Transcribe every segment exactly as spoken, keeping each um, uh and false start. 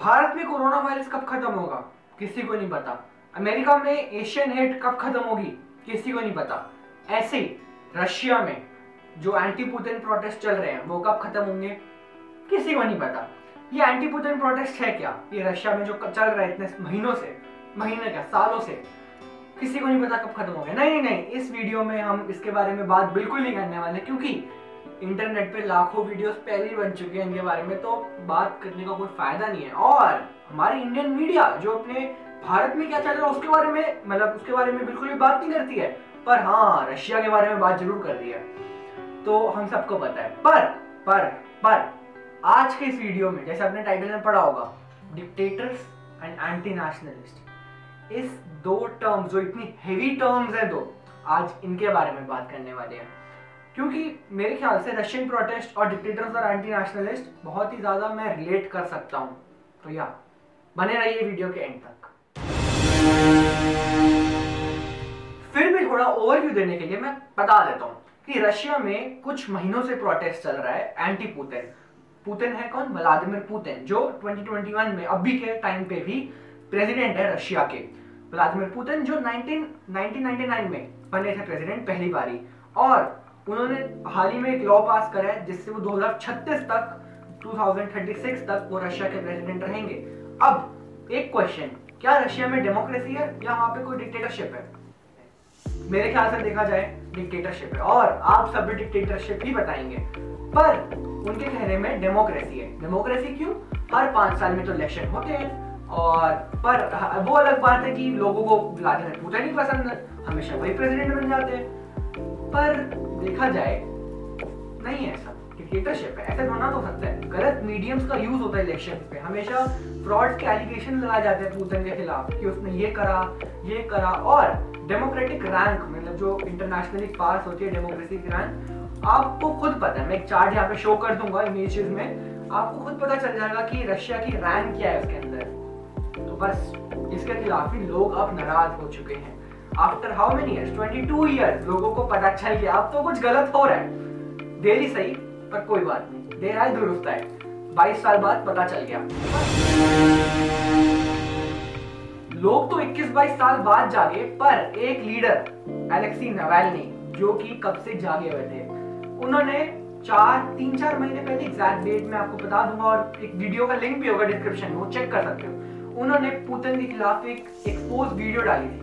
भारत में corona virus कब खत्म होगा किसी को नहीं पता। अमेरिका में एशियन हेट कब खत्म होगी किसी को नहीं पता। ऐसे रशिया में जो एंटी पुतिन प्रोटेस्ट चल रहे हैं वो कब खत्म होंगे किसी को नहीं पता। ये एंटी पुतिन प्रोटेस्ट है क्या? ये रशिया में जो चल रहा है इतने महीनों से, महीने क्या सालों से, किसी को नहीं पता कब खत्म होंगे। नहीं नहीं नहीं, इस वीडियो में हम इसके बारे में बात बिल्कुल नहीं करने वाले क्योंकि इंटरनेट पे लाखों वीडियोस पहले ही बन चुके हैं इनके बारे में, तो बात करने का कोई फायदा नहीं है। और हमारी इंडियन मीडिया जो अपने भारत में क्या चल रहा है उसके बारे में, मतलब उसके बारे में बिल्कुल भी बात नहीं करती है, पर हाँ रशिया के बारे में बात जरूर कर रही है, तो हम सबको पता है। पर पर पर आज के इस वीडियो में, जैसे आपने टाइटल में पढ़ा होगा, डिक्टेटर्स एंड एंटी नेशनलिस्ट, इस दो टर्म्स जो इतनी हेवी टर्म्स हैं, दो आज इनके बारे में बात करने वाले हैं। क्योंकि मेरे ख्याल से रशियन प्रोटेस्ट और डिक्टेटर्स और एंटी नेशनलिस्ट बहुत ही ज़्यादा मैं रिलेट कर सकता हूँ। तो या बने रहिए वीडियो के एंड तक। फिर भी थोड़ा ओवरव्यू देने के लिए मैं बता देता हूँ कि रशिया में कुछ महीनों से प्रोटेस्ट चल रहा है एंटी पुतिन। पुतिन है कौन? व्लादिमीर पुतिन, जो ट्वेंटी ट्वेंटी वन में अभी के टाइम पे भी प्रेसिडेंट है रशिया के। व्लादिमीर पुतिन जो नाइनटीन नाइनटीन नाइंटी नाइन में बने थे प्रेसिडेंट पहली बारी, और उन्होंने हाल ही में एक लॉ पास करा है जिससे वो दो हज़ार छत्तीस तक, दो हज़ार छत्तीस तक वो रशिया के प्रेसिडेंट रहेंगे। अब एक क्वेश्चन, क्या रशिया में डेमोक्रेसी है या वहाँ पे कोई डिक्टेटरशिप है? मेरे ख्याल से देखा जाए डिक्टेटरशिप है, और आप सब भी डिक्टेटरशिप ही बताएंगे, पर उनके कहने में डेमोक्रेसी है। डेमोक्रेसी क्यों? हर पांच साल में तो इलेक्शन होते हैं, और पर वो अलग बात है कि लोगों को व्लादिमीर पुतिन नहीं पसंद है, हमेशा वही प्रेसिडेंट बन जाते हैं। पर देखा जाए नहीं है ऐसा, डिक्टेटरशिप है, ऐसा होना तो सकता है। गलत मीडियम्स का यूज होता है इलेक्शन पे, हमेशा फ्रॉड के एलिगेशन लगाए जाते हैं पुतिन के खिलाफ कि उसने ये करा ये करा। और डेमोक्रेटिक रैंक, मतलब जो इंटरनेशनली पास होती है डेमोक्रेसी की रैंक, आपको खुद पता है, मैं एक चार्ट यहाँ पे शो कर दूंगा इमेजेस में, आपको खुद पता चल जाएगा कि रशिया की रैंक क्या है उसके अंदर। तो बस इसके खिलाफ ही लोग अब नाराज हो चुके हैं। आफ्टर हाउ मेनी इयर्स, बाईस इयर्स, लोगों को पता चल गया अब तो कुछ गलत हो रहा है। देर ही सही पर कोई बात नहीं, देर आए दुरुस्त आए, बाईस साल बाद पता चल गया। लोग तो इक्कीस बाईस साल बाद जागे, पर एक लीडर एलेक्सी नवाल्नी जो कि कब से जागे हुए थे, उन्होंने चार तीन चार महीने पहले, एग्जैक्ट डेट मैं आपको बता दूंगा और एक वीडियो का लिंक भी होगा डिस्क्रिप्शन में, वो चेक कर सकते हो। उन्होंने पुतिन के खिलाफ एक एक्सपोज वीडियो डाली थी,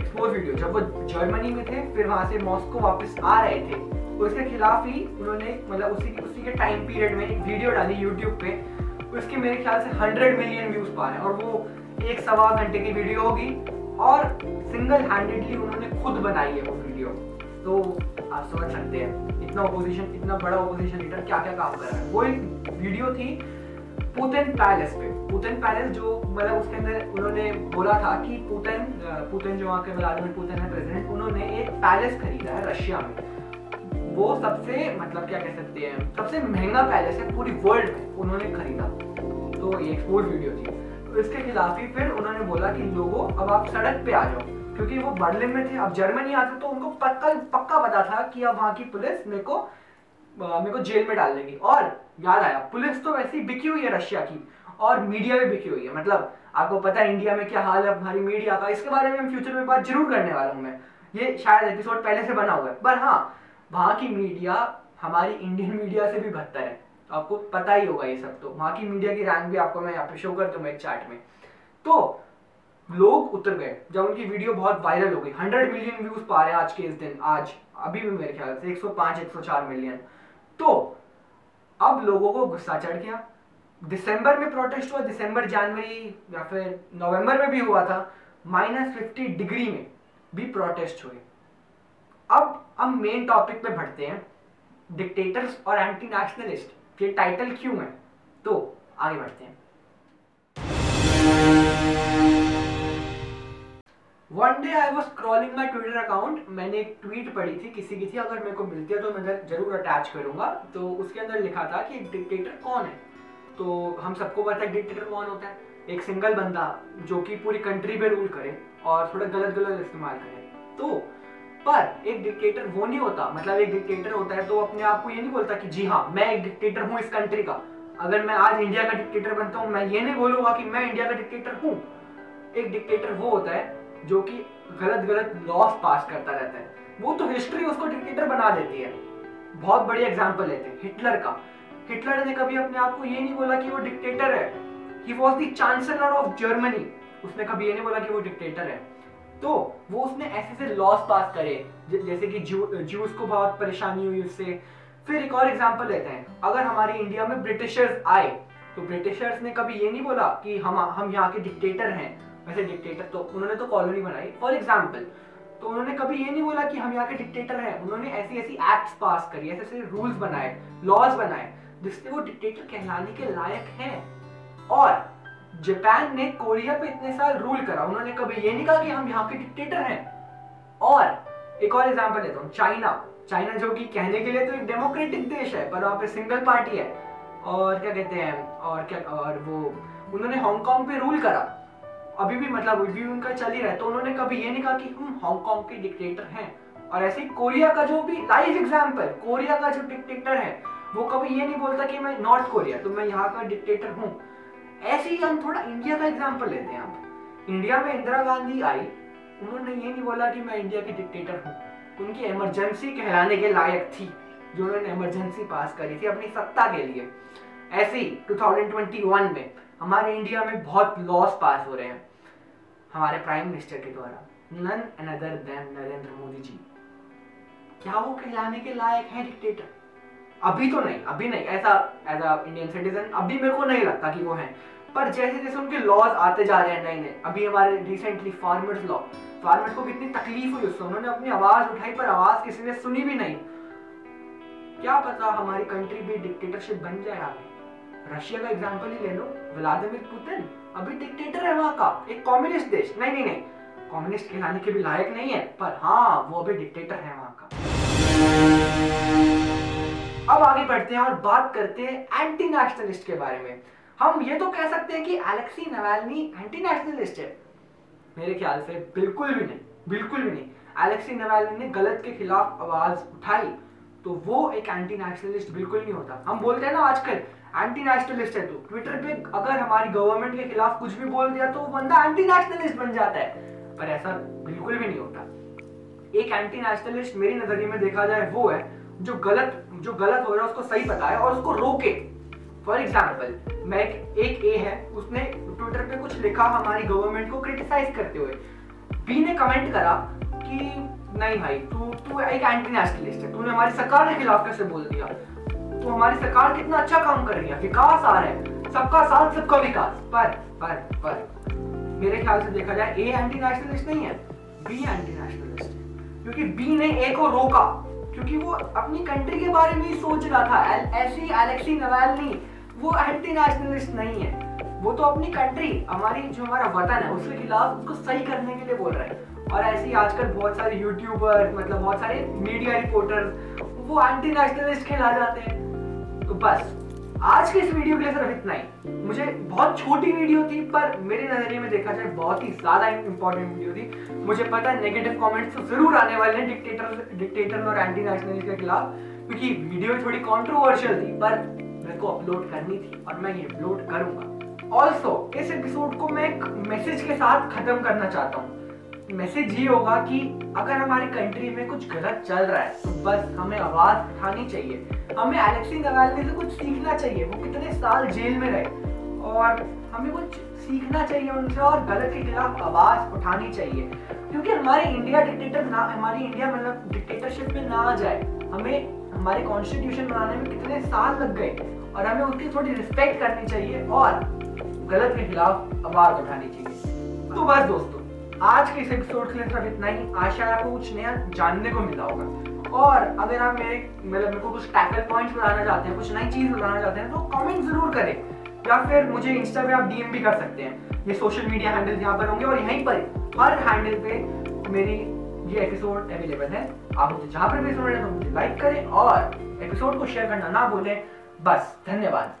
एक्सपोज वीडियो, जब वो जर्मनी में थे फिर वहां से मॉस्को वापस आ रहे थे, उसके खिलाफ ही उन्होंने, मतलब उसी उसी के टाइम पीरियड में एक वीडियो डाली यूट्यूब पे। उसके मेरे ख्याल से हंड्रेड मिलियन व्यूज पा रहे हैं, और वो एक सवा घंटे की वीडियो होगी, और सिंगल हैंडेडली उन्होंने खुद बनाई है वो वीडियो। तो आप समझ सकते हैं इतना ओपोजिशन, इतना बड़ा ओपोजिशन लीडर क्या क्या काम कर रहा है। वो एक वीडियो थी पुतिन पैलेस पे, पुतिन पैलेस जो, मतलब उसके अंदर उन्होंने बोला था कि पुतिन पुतिन जो वहाँ के व्लादिमीर पुतिन है प्रेसिडेंट, उन्होंने एक पैलेस खरीदा है रशिया में। वो सबसे, मतलब क्या कह सकते हैं, सबसे महंगा पैलेस है पूरी वर्ल्ड में, उन्होंने खरीदा। तो ये एक्सपोर्ट वीडियो थी। तो इसके खिलाफ ही फिर उन्होंने बोला कि लोगों अब आप सड़क पे आ जाओ, क्योंकि वो बर्लिन में थे, अब जर्मनी आते तो उनको पक्का पक्का पता था कि अब वहाँ की पुलिस मेरे को मेरे को जेल में डाल देगी। और याद आया, पुलिस तो वैसे ही बिकी हुई है रशिया की, और मीडिया भी बिकी हुई है। मतलब आपको पता है इंडिया में क्या हाल है हमारी मीडिया का, इसके बारे में हम फ्यूचर में बात जरूर करने वाला हूँ मैं, ये शायद एपिसोड पहले से बना हुआ है। पर हाँ, वहाँ की मीडिया हमारी इंडियन मीडिया से भी बदतर है, तो आपको पता ही होगा ये सब। तो वहाँ की मीडिया की रैंक भी आपको मैं यहाँ पे शो कर दूंगा एक चार्ट में। तो लोग उतर गए जब उनकी वीडियो बहुत वायरल हो गई, हंड्रेड मिलियन व्यूज पा रहे हैं आज के इस दिन, आज अभी भी मेरे ख्याल से एक सौ पाँच एक सौ चार मिलियन। तो अब लोगों को गुस्सा चढ़ गया। दिसंबर में प्रोटेस्ट हुआ, दिसंबर जनवरी या फिर नवंबर में भी हुआ था, माइनस फिफ्टी डिग्री में भी प्रोटेस्ट हुए। अब हम मेन टॉपिक पे बढ़ते हैं, डिक्टेटर्स और एंटी नेशनलिस्ट, ये टाइटल क्यों है, तो आगे बढ़ते हैं। One day I was scrolling my Twitter account, मैंने एक ट्वीट पढ़ी थी किसी की थी, अगर मेरे को मिलती है तो मैं जरूर अटैच करूंगा। तो उसके अंदर लिखा था कि डिक्टेटर कौन है, तो हम सबको पता है डिक्टेटर कौन होता है, एक सिंगल बंदा जो कि पूरी कंट्री पे रूल करे और थोड़ा गलत गलत इस्तेमाल करे। तो पर एक डिक्टेटर वो नहीं होता, मतलब एक डिक्टेटर होता है तो अपने आप को ये नहीं बोलता कि जी हाँ मैं एक डिक्टेटर हूँ इस कंट्री का, अगर मैं आज इंडिया का डिक्टेटर बनता हूँ, मैं ये नहीं बोलूंगा कि मैं इंडिया का डिक्टेटर हूँ। एक डिक्टेटर वो होता है जो कि गलत गलत लॉज पास करता रहता है, वो तो हिस्ट्री उसको डिक्टेटर बना देती है। बहुत बड़ी एग्जाम्पल लेते हैं हिटलर का। हिटलर ने कभी अपने आप को ये नहीं बोला कि वो डिक्टेटर है। He was the chancellor of Germany, उसने कभी ये नहीं बोला कि वो डिक्टेटर है। तो वो उसने ऐसे से लॉस पास करे, जैसे कि ज्यूज को बहुत परेशानी हुई उससे। फिर एक और एग्जांपल लेते हैं, अगर हमारे इंडिया में ब्रिटिशर्स आए तो ब्रिटिशर्स ने कभी ये नहीं बोला कि हम हम यहाँ के डिक्टेटर हैं। वैसे डिक्टेटर तो उन्होंने तो कॉलोनी बनाई फॉर एग्जांपल, तो उन्होंने कभी ये नहीं बोला कि हम यहाँ के डिक्टेटर हैं। उन्होंने ऐसी ऐसी एक्ट्स पास करी, ऐसे ऐसे रूल्स बनाए, लॉज बनाए, जिससे वो डिक्टेटर कहलाने के लायक हैं। और जापान ने कोरिया पे इतने साल रूल करा, उन्होंने कभी ये नहीं कहा कि हम यहाँ के डिक्टेटर हैं। और एक और एग्जांपल लेता हूँ, चाइना। चाइना जो कि कहने के लिए तो एक डेमोक्रेटिक देश है, पर वहाँ पे सिंगल पार्टी है और क्या कहते हैं और क्या और वो उन्होंने हांगकांग पे रूल करा, अभी भी मतलब अभी उनका चल ही रहा है। तो उन्होंने कभी ये नहीं कहा कि हम हांगकांग के डिक्टेटर हैं। और ऐसे कोरिया का जो भी लाइव एग्जाम्पल, कोरिया का जो डिक्टेटर है वो कभी ये नहीं बोलता कि मैं नॉर्थ कोरिया तो मैं यहाँ का डिक्टेटर हूँ। ऐसे ही हम थोड़ा इंडिया का एग्जाम्पल लेते हैं। आप इंडिया में इंदिरा गांधी आई, उन्होंने ये नहीं बोला कि मैं इंडिया की डिक्टेटर हूँ। उनकी इमरजेंसी कहलाने के लायक थी, जो उन्होंने इमरजेंसी पास करी थी अपनी सत्ता के लिए। ऐसे ही दो हज़ार इक्कीस में हमारे इंडिया में बहुत लॉस पास हो रहे हैं हमारे प्राइम मिनिस्टर के द्वारा, none other than Narendra Modi ji. क्या वो कहलाने के लायक है डिक्टेटर? अभी तो नहीं, अभी नहीं, ऐसा एज अ इंडियन सिटीजन अभी मेरे को नहीं लगता कि वो हैं। पर जैसे जैसे उनके लॉज आते जा रहे हैं नए नए, अभी हमारे रिसेंटली फार्मर्स लॉ, फार्मर्स को कितनी तकलीफ हुई उससे, उन्होंने अपनी आवाज उठाई पर आवाज किसी ने सुनी भी नहीं। क्या पता हमारी कंट्री भी डिक्टेटरशिप बन जाए। आगे रशिया का एग्जाम्पल ही ले लो, व्लादिमीर पुतिन अभी डिक्टेटर है वहाँ का, एक कॉम्युनिस्ट देश। नहीं नहीं नहीं, कॉम्युनिस्ट कहलाने के भी लायक नहीं है, पर हाँ वो अभी डिक्टेटर है वहाँ का। अब आगे बढ़ते हैं और बात करते हैं एंटी नेशनलिस्ट के बारे में। हम ये तो कह सकते हैं कि एलेक्सी नवाल्नी एंटी नेशनलिस्ट है? मेरे ख्याल से बिल्कुल भी नहीं, बिल्कुल भी नहीं। एलेक्सी नवाल्नी ने गलत के खिलाफ आवाज उठाई तो वो एक एंटी नेशनलिस्ट बिल्कुल नहीं होता। हम बोलते हैं ना आजकल एंटी नेशनलिस्ट है, तो ट्विटर पे अगर हमारी गवर्नमेंट के खिलाफ कुछ भी बोल दिया तो बंदा एंटी नेशनलिस्ट बन जाता है, पर ऐसा बिल्कुल भी नहीं होता। एक एंटी नेशनलिस्ट मेरी नजरिए में देखा जाए वो है जो गलत जो गलत हो रहा है उसको सही बताए और उसको रोके। फॉर एग्जाम्पल, मैं एक, एक ए है, उसने ट्विटर पे कुछ लिखा हमारी गवर्नमेंट को क्रिटिसाइज करते हुए। बी ने कमेंट करा कि नहीं भाई तू तू एक एंटी नेशनलिस्ट है, तूने हमारी सरकार के खिलाफ कैसे बोल दिया, तो हमारी सरकार कितना अच्छा काम कर रही है, विकास आ रहा है, सबका साथ सबका विकास। पर पर पर मेरे ख्याल से देखा जाए ए एंटी नेशनलिस्ट नहीं है, बी एंटी नेशनलिस्ट है, क्योंकि बी ने ए को रोका क्योंकि वो अपनी कंट्री के बारे में ही सोच रहा था। ऐसी एलेक्सी नवाल्नी वो एंटी नेशनलिस्ट नहीं है, वो तो अपनी कंट्री, हमारी जो हमारा वतन है उसके खिलाफ उसको सही करने के लिए बोल रहा है। और ऐसे ही आजकल बहुत सारे यूट्यूबर्स, मतलब बहुत सारे मीडिया रिपोर्टर्स वो एंटी नेशनलिस्ट खिला जाते हैं। तो बस आज के इस वीडियो के लिए सिर्फ इतना ही। मुझे बहुत छोटी वीडियो थी, पर मेरे नजरिए में देखा जाए बहुत ही ज्यादा इंपॉर्टेंट वीडियो थी। मुझे पता है नेगेटिव कमेंट्स तो जरूर आने वाले हैं डिक्टेटर डिक्टेटर और एंटी नेशनलिस्ट के खिलाफ, क्योंकि वीडियो थोड़ी कंट्रोवर्शियल थी, पर मेरे को अपलोड करनी थी और मैं ये अपलोड करूंगा। ऑल्सो इस एपिसोड को मैं एक मैसेज के साथ खत्म करना चाहता हूँ। मैसेज ये होगा कि अगर हमारी कंट्री में कुछ गलत चल रहा है तो बस हमें आवाज उठानी चाहिए। हमें एलेक्सी नवाल्नी से कुछ सीखना चाहिए, वो कितने साल जेल में रहे, और हमें कुछ सीखना चाहिए उनसे और गलत के खिलाफ आवाज उठानी चाहिए। क्योंकि हमारे इंडिया डिक्टेटर ना हमारी इंडिया मतलब डिक्टेटरशिप में ना आ जाए। हमें हमारे कॉन्स्टिट्यूशन बनाने में कितने साल लग गए, और हमें उनकी थोड़ी रिस्पेक्ट करनी चाहिए और गलत के खिलाफ आवाज उठानी चाहिए। तो बस दोस्तों, आज के इस एपिसोड के लिए सिर्फ इतना ही। आशा है आपको कुछ नया जानने को मिला होगा, और अगर आप मेरे मतलब मेरे को कुछ टैकल पॉइंट्स बताना चाहते हैं, कुछ नई चीज़ बताना चाहते हैं, तो कमेंट जरूर करें, या फिर मुझे इंस्टा पे आप डीएम भी कर सकते हैं। ये सोशल मीडिया हैंडल्स यहाँ पर होंगे, और यहीं पर हर हैंडल पे मेरी ये एपिसोड अवेलेबल है। आप मुझे जहाँ पर भी सुन रहे हैं तो मुझे लाइक करें और एपिसोड को शेयर करना ना भूलें। बस, धन्यवाद।